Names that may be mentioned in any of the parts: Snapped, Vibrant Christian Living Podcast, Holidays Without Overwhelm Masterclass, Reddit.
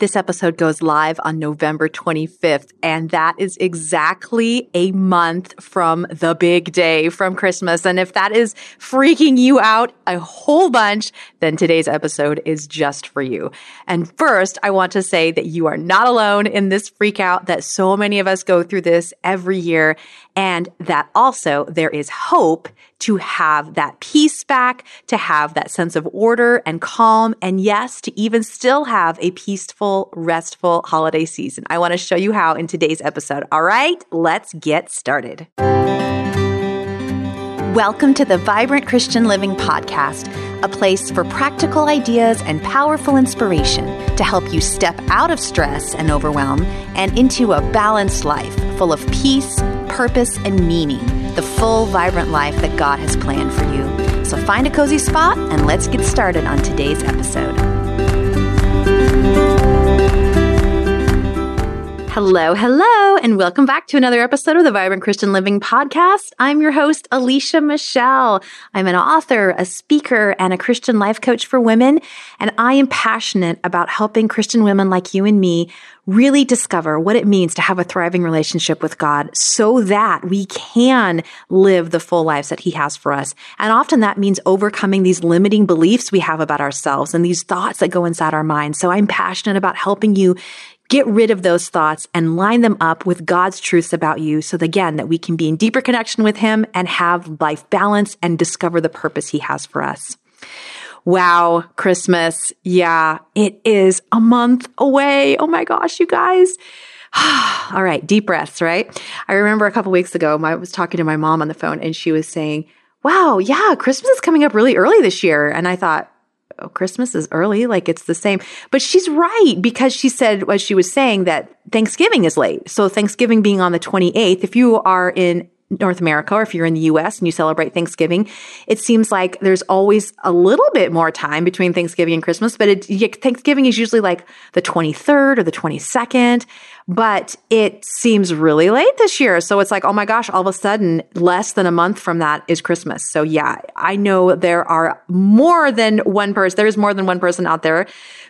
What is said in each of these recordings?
This episode goes live on November 25th, and that is exactly a month from the big day, from Christmas. And if that is freaking you out a whole bunch, then today's episode is just for you. And first, I want to say that you are not alone in this freak out that so many of us go through this every year, and that also there is hope to have that peace back, to have that sense of order and calm, and yes, to even still have a peaceful, restful holiday season. I want to show you how in today's episode. All right, let's get started. Welcome to the Vibrant Christian Living Podcast, a place for practical ideas and powerful inspiration to help you step out of stress and overwhelm and into a balanced life full of peace, purpose, and meaning, the full, vibrant life that God has planned for you. So find a cozy spot and let's get started on today's episode. Hello, hello, and welcome back to another episode of the Vibrant Christian Living Podcast. I'm your host, Alicia Michelle. I'm an author, a speaker, and a Christian life coach for women, and I am passionate about helping Christian women like you and me really discover what it means to have a thriving relationship with God so that we can live the full lives that He has for us. And often that means overcoming these limiting beliefs we have about ourselves and these thoughts that go inside our minds. So I'm passionate about helping you get rid of those thoughts and line them up with God's truths about you so that, again, that we can be in deeper connection with Him and have life balance and discover the purpose He has for us. Wow, Christmas. Yeah, it is a month away. Oh my gosh, you guys. All right, deep breaths, right? I remember a couple weeks ago, I was talking to my mom on the phone and she was saying, wow, yeah, Christmas is coming up really early this year. And I thought, oh, Christmas is early, like it's the same. But she's right, because she said, as she was saying, that Thanksgiving is late. So Thanksgiving being on the 28th, if you are in North America or if you're in the U.S. and you celebrate Thanksgiving, it seems like there's always a little bit more time between Thanksgiving and Christmas, but Thanksgiving is usually like the 23rd or the 22nd. But it seems really late this year. So it's like, oh my gosh, all of a sudden, less than a month from that is Christmas. So yeah, I know there's more than one person out there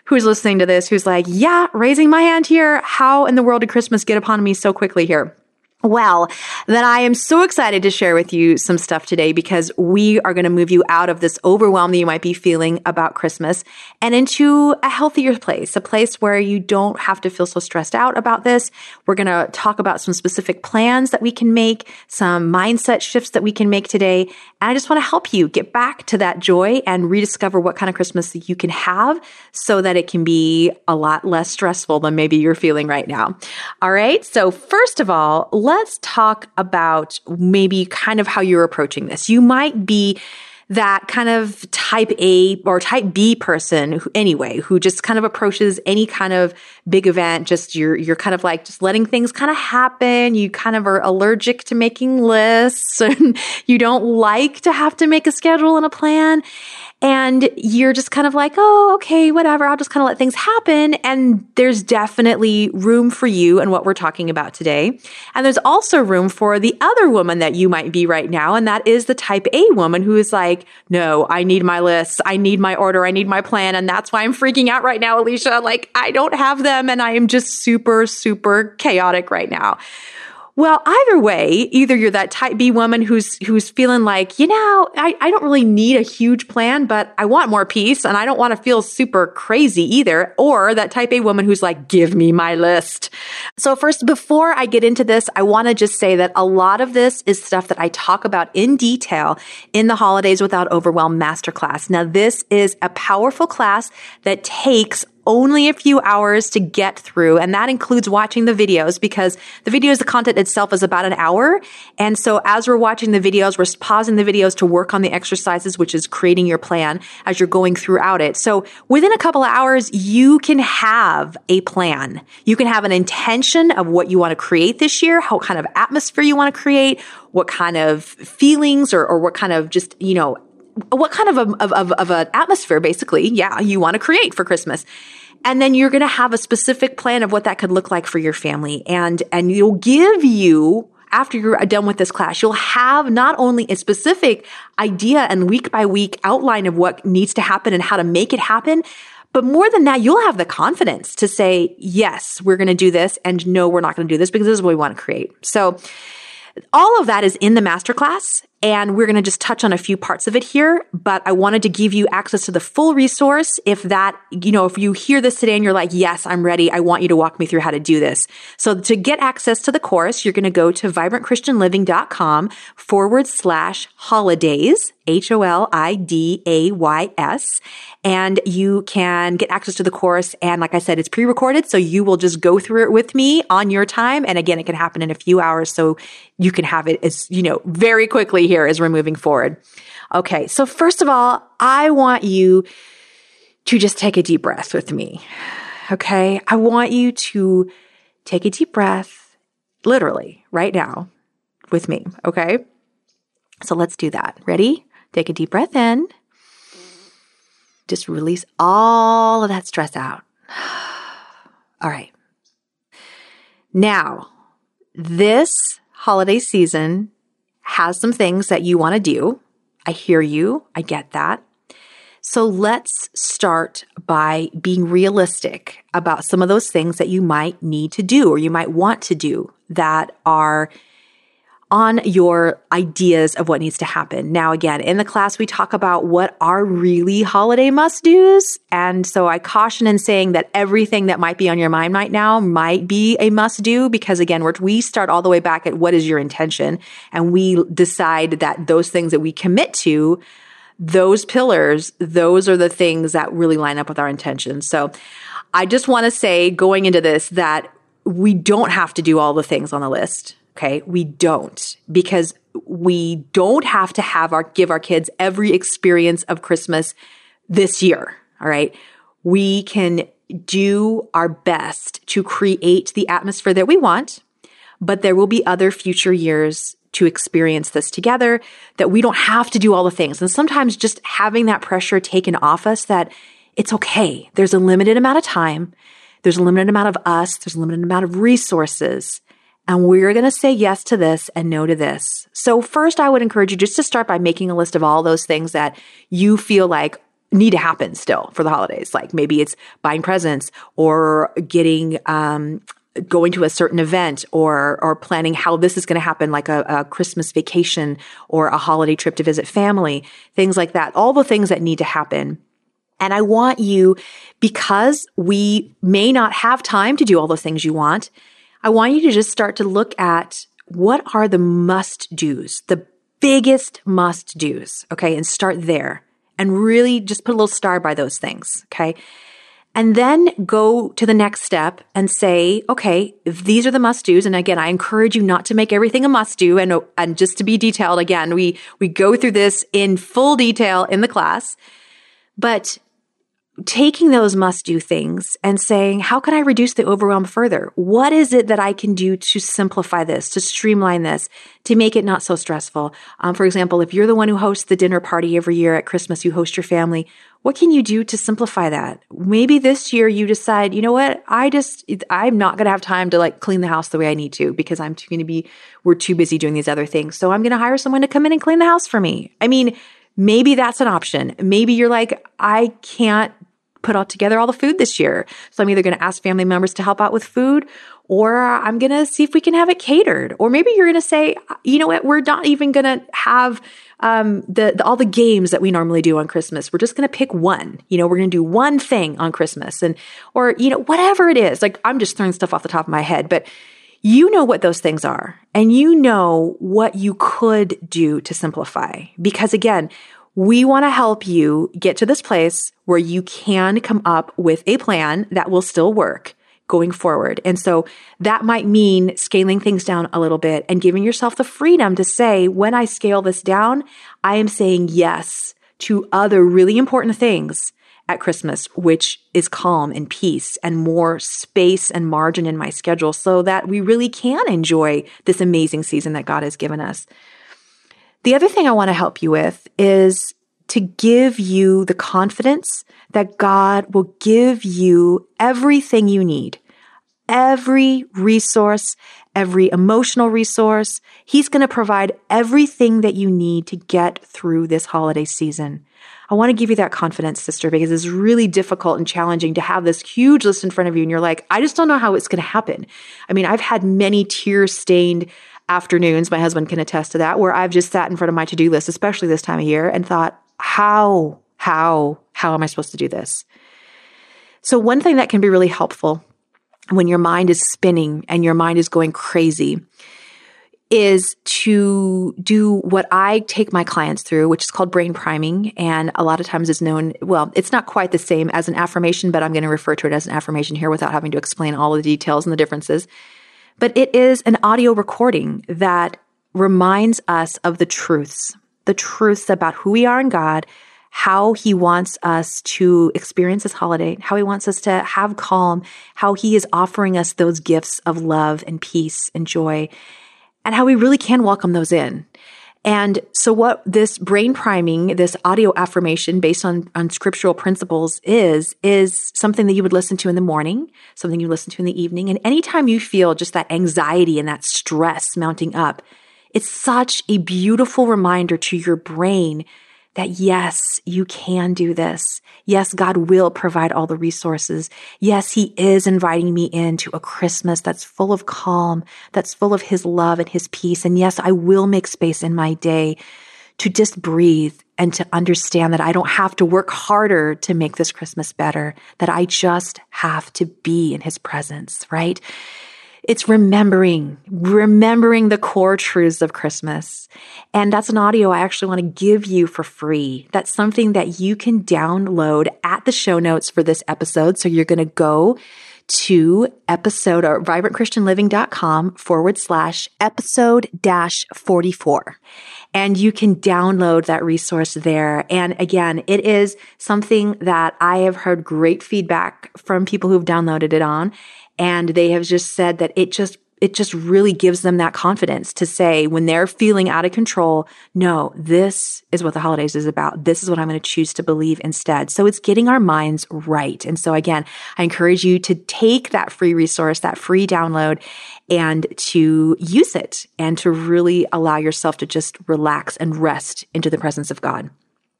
who's listening to this who's like, yeah, raising my hand here. How in the world did Christmas get upon me so quickly here? Well, then I am so excited to share with you some stuff today, because we are going to move you out of this overwhelm that you might be feeling about Christmas and into a healthier place, a place where you don't have to feel so stressed out about this. We're going to talk about some specific plans that we can make, some mindset shifts that we can make today. And I just want to help you get back to that joy and rediscover what kind of Christmas that you can have so that it can be a lot less stressful than maybe you're feeling right now. All right. So first of all, let's talk about maybe kind of how you're approaching this. You might be that kind of type A or type B person who just kind of approaches any kind of big event, just you're kind of like just letting things kind of happen. You kind of are allergic to making lists and you don't like to have to make a schedule and a plan. And you're just kind of like, oh, okay, whatever, I'll just kind of let things happen. And there's definitely room for you and what we're talking about today. And there's also room for the other woman that you might be right now, and that is the type A woman who is like, no, I need my lists, I need my order, I need my plan, and that's why I'm freaking out right now, Alicia. Like, I don't have them, and I am just super, super chaotic right now. Well, either way, either you're that type B woman who's feeling like, you know, I don't really need a huge plan, but I want more peace and I don't want to feel super crazy either, or that type A woman who's like, give me my list. So first, before I get into this, I want to just say that a lot of this is stuff that I talk about in detail in the Holidays Without Overwhelm Masterclass. Now, this is a powerful class that takes only a few hours to get through. And that includes watching the videos, because the videos, the content itself is about an hour. And so as we're watching the videos, we're pausing the videos to work on the exercises, which is creating your plan as you're going throughout it. So within a couple of hours, you can have a plan. You can have an intention of what you want to create this year, how kind of atmosphere you want to create, what kind of feelings or what kind of just, you know, what kind of an atmosphere, basically, yeah, you want to create for Christmas. And then you're going to have a specific plan of what that could look like for your family. And you'll give you, after you're done with this class, you'll have not only a specific idea and week by week outline of what needs to happen and how to make it happen, But more than that, you'll have the confidence to say, yes, we're going to do this, and no, we're not going to do this, because this is what we want to create. So all of that is in the masterclass, and we're going to just touch on a few parts of it here, but I wanted to give you access to the full resource. If that, you know, if you hear this today and you're like, yes, I'm ready, I want you to walk me through how to do this. So to get access to the course, you're going to go to vibrantchristianliving.com/holidays, HOLIDAYS, and you can get access to the course. And like I said, it's pre-recorded, so you will just go through it with me on your time. And again, it can happen in a few hours, so you can have it as, you know, very quickly here as we're moving forward. Okay. So first of all, I want you to just take a deep breath with me. Okay. I want you to take a deep breath literally right now with me. Okay. So let's do that. Ready? Take a deep breath in. Just release all of that stress out. All right. Now, this holiday season has some things that you want to do. I hear you. I get that. So let's start by being realistic about some of those things that you might need to do or you might want to do that are on your ideas of what needs to happen. Now, again, in the class, we talk about what are really holiday must-dos. And so I caution in saying that everything that might be on your mind right now might be a must-do, because again, we start all the way back at what is your intention. And we decide that those things that we commit to, those pillars, those are the things that really line up with our intention. So I just want to say going into this that we don't have to do all the things on the list. Okay, we don't, because we don't have to give our kids every experience of Christmas this year, all right? We can do our best to create the atmosphere that we want, but there will be other future years to experience this together, that we don't have to do all the things. And sometimes just having that pressure taken off us that it's okay, there's a limited amount of time, there's a limited amount of us, there's a limited amount of resources. And we're going to say yes to this and no to this. So first, I would encourage you just to start by making a list of all those things that you feel like need to happen still for the holidays. Like maybe it's buying presents or getting going to a certain event or planning how this is going to happen, like a Christmas vacation or a holiday trip to visit family, things like that, all the things that need to happen. And I want you, because we may not have time to do all those things you want, I want you to just start to look at what are the must-dos, the biggest must-dos, okay? And start there and really just put a little star by those things, okay? And then go to the next step and say, okay, if these are the must-dos, and again, I encourage you not to make everything a must-do, and just to be detailed, again, we go through this in full detail in the class, but taking those must-do things and saying, how can I reduce the overwhelm further? What is it that I can do to simplify this, to streamline this, to make it not so stressful? For example, if you're the one who hosts the dinner party every year at Christmas, you host your family, what can you do to simplify that? Maybe this year you decide, you know what, I'm not going to have time to like clean the house the way I need to because we're too busy doing these other things. So I'm going to hire someone to come in and clean the house for me. I mean, maybe that's an option. Maybe you're like, I can't put all together all the food this year. So I'm either going to ask family members to help out with food, or I'm going to see if we can have it catered. Or maybe you're going to say, you know what, we're not even going to have all the games that we normally do on Christmas. We're just going to pick one. You know, we're going to do one thing on Christmas, or you know, whatever it is. Like, I'm just throwing stuff off the top of my head, but you know what those things are, and you know what you could do to simplify. Because again, we want to help you get to this place where you can come up with a plan that will still work going forward. And so that might mean scaling things down a little bit and giving yourself the freedom to say, when I scale this down, I am saying yes to other really important things at Christmas, which is calm and peace and more space and margin in my schedule so that we really can enjoy this amazing season that God has given us. The other thing I want to help you with is to give you the confidence that God will give you everything you need every resource, every emotional resource. He's going to provide everything that you need to get through this holiday season. I want to give you that confidence, sister, because it's really difficult and challenging to have this huge list in front of you and you're like, I just don't know how it's going to happen. I mean, I've had many tear-stained afternoons, my husband can attest to that, where I've just sat in front of my to-do list, especially this time of year, and thought, how am I supposed to do this? So one thing that can be really helpful when your mind is spinning and your mind is going crazy is to do what I take my clients through, which is called brain priming. And a lot of times it's known, well, it's not quite the same as an affirmation, but I'm going to refer to it as an affirmation here without having to explain all the details and the differences. But it is an audio recording that reminds us of the truths about who we are in God, how he wants us to experience this holiday, how he wants us to have calm, how he is offering us those gifts of love and peace and joy, and how we really can welcome those in. And so what this brain priming, this audio affirmation based on scriptural principles is something that you would listen to in the morning, something you listen to in the evening. And anytime you feel just that anxiety and that stress mounting up, it's such a beautiful reminder to your brain that yes, you can do this. Yes, God will provide all the resources. Yes, he is inviting me into a Christmas that's full of calm, that's full of his love and his peace. And yes, I will make space in my day to just breathe and to understand that I don't have to work harder to make this Christmas better, that I just have to be in his presence, right? It's remembering the core truths of Christmas. And that's an audio I actually want to give you for free. That's something that you can download at the show notes for this episode. So you're going to go to episode or vibrantchristianliving.com/episode-44. And you can download that resource there. And again, it is something that I have heard great feedback from people who've downloaded it on. And they have just said that it just really gives them that confidence to say when they're feeling out of control, no, this is what the holidays is about. This is what I'm going to choose to believe instead. So it's getting our minds right. And so again, I encourage you to take that free resource, that free download, and to use it and to really allow yourself to just relax and rest into the presence of God.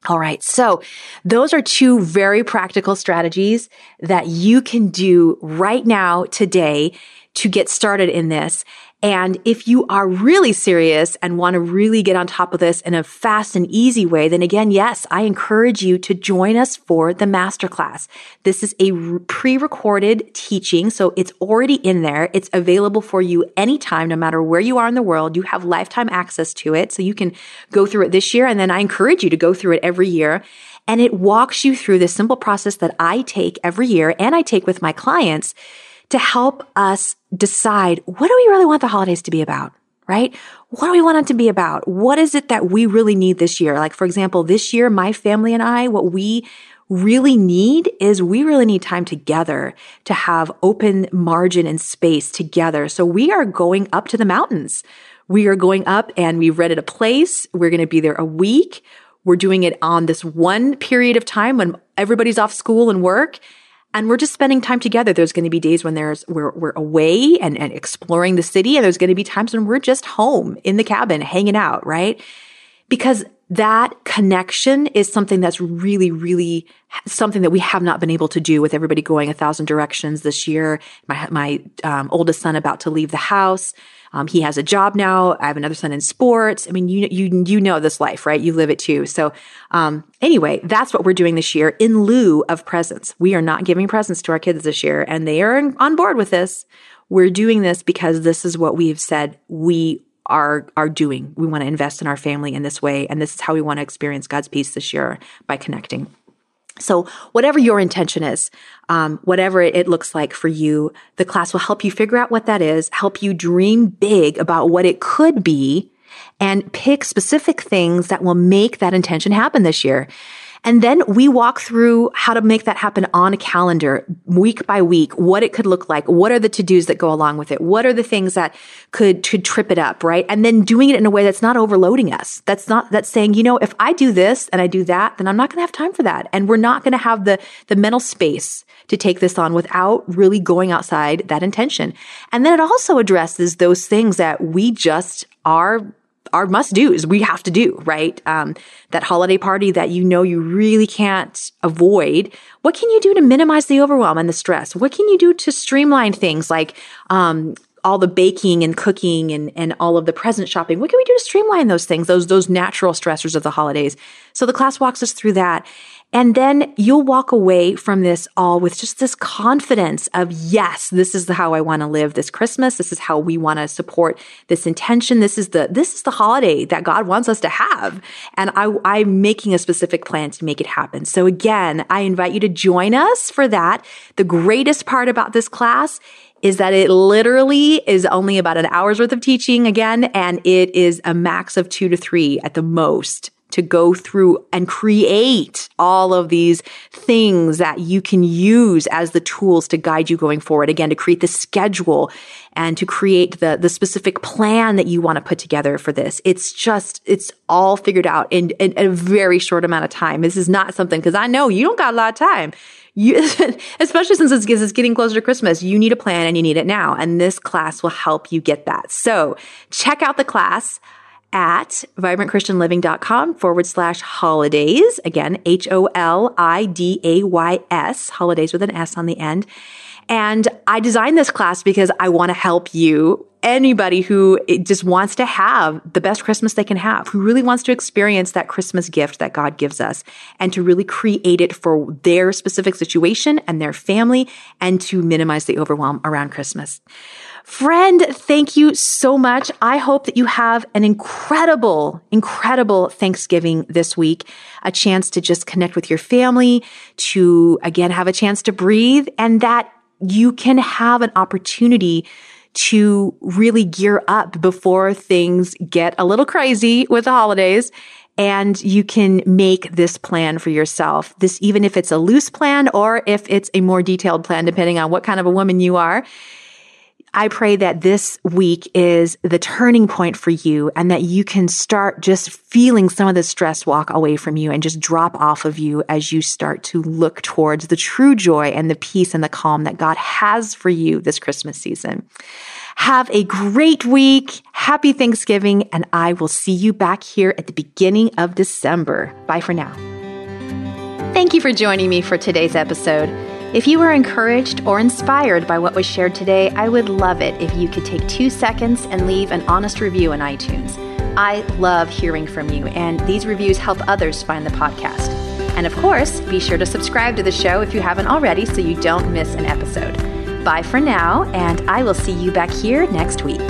All right. So those are two very practical strategies that you can do right now today to get started in this. And if you are really serious and want to really get on top of this in a fast and easy way, then again, yes, I encourage you to join us for the masterclass. This is a pre-recorded teaching, so it's already in there. It's available for you anytime, no matter where you are in the world. You have lifetime access to it, so you can go through it this year, and then I encourage you to go through it every year. And it walks you through this simple process that I take every year and I take with my clients to help us decide, what do we really want the holidays to be about, right? What do we want it to be about? What is it that we really need this year? Like, for example, this year, my family and I, what we really need is we really need time together to have open margin and space together. So we are going up to the mountains. We are going up and we've rented a place. We're going to be there a week. We're doing it on this one period of time when everybody's off school and work. And we're just spending time together. There's going to be days when we're away and exploring the city, and there's going to be times when we're just home in the cabin hanging out, right? Because that connection is something that's really, really something that we have not been able to do with everybody going 1,000 directions this year. My oldest son about to leave the house. He has a job now. I have another son in sports. I mean, you know this life, right? You live it too. So anyway, that's what we're doing this year in lieu of presents. We are not giving presents to our kids this year, and they are on board with this. We're doing this because this is what we've said we are doing. We want to invest in our family in this way, and this is how we want to experience God's peace this year, by connecting. So whatever your intention is, whatever it looks like for you, the class will help you figure out what that is, help you dream big about what it could be, and pick specific things that will make that intention happen this year. And then we walk through how to make that happen on a calendar, week by week, what it could look like, what are the to-dos that go along with it, what are the things that could trip it up, right? And then doing it in a way that's not overloading us. That's saying, you know, if I do this and I do that, then I'm not going to have time for that. And we're not going to have the mental space to take this on without really going outside that intention. And then it also addresses those things that we just are must-dos we have to do, right? That holiday party that you know you really can't avoid. What can you do to minimize the overwhelm and the stress? What can you do to streamline things like all the baking and cooking and all of the present shopping? What can we do to streamline those things, those natural stressors of the holidays? So the class walks us through that. And then you'll walk away from this all with just this confidence of, yes, this is how I want to live this Christmas. This is how we want to support this intention. This is the holiday that God wants us to have. And I'm making a specific plan to make it happen. So again, I invite you to join us for that. The greatest part about this class is that it literally is only about an hour's worth of teaching again, and it is a max of 2 to 3 at the most, to go through and create all of these things that you can use as the tools to guide you going forward. Again, to create the schedule and to create the specific plan that you want to put together for this. It's all figured out in a very short amount of time. This is not something, because I know you don't got a lot of time. Especially since it's getting closer to Christmas, you need a plan and you need it now. And this class will help you get that. So check out the class at vibrantchristianliving.com/holidays. Again, HOLIDAYS, holidays with an S on the end. And I designed this class because I want to help you, anybody who just wants to have the best Christmas they can have, who really wants to experience that Christmas gift that God gives us and to really create it for their specific situation and their family and to minimize the overwhelm around Christmas. Friend, thank you so much. I hope that you have an incredible, incredible Thanksgiving this week, a chance to just connect with your family, to again, have a chance to breathe, and that you can have an opportunity to really gear up before things get a little crazy with the holidays. And you can make this plan for yourself. This, even if it's a loose plan or if it's a more detailed plan, depending on what kind of a woman you are. I pray that this week is the turning point for you and that you can start just feeling some of the stress walk away from you and just drop off of you as you start to look towards the true joy and the peace and the calm that God has for you this Christmas season. Have a great week. Happy Thanksgiving. And I will see you back here at the beginning of December. Bye for now. Thank you for joining me for today's episode. If you were encouraged or inspired by what was shared today, I would love it if you could take 2 seconds and leave an honest review in iTunes. I love hearing from you, and these reviews help others find the podcast. And of course, be sure to subscribe to the show if you haven't already so you don't miss an episode. Bye for now, and I will see you back here next week.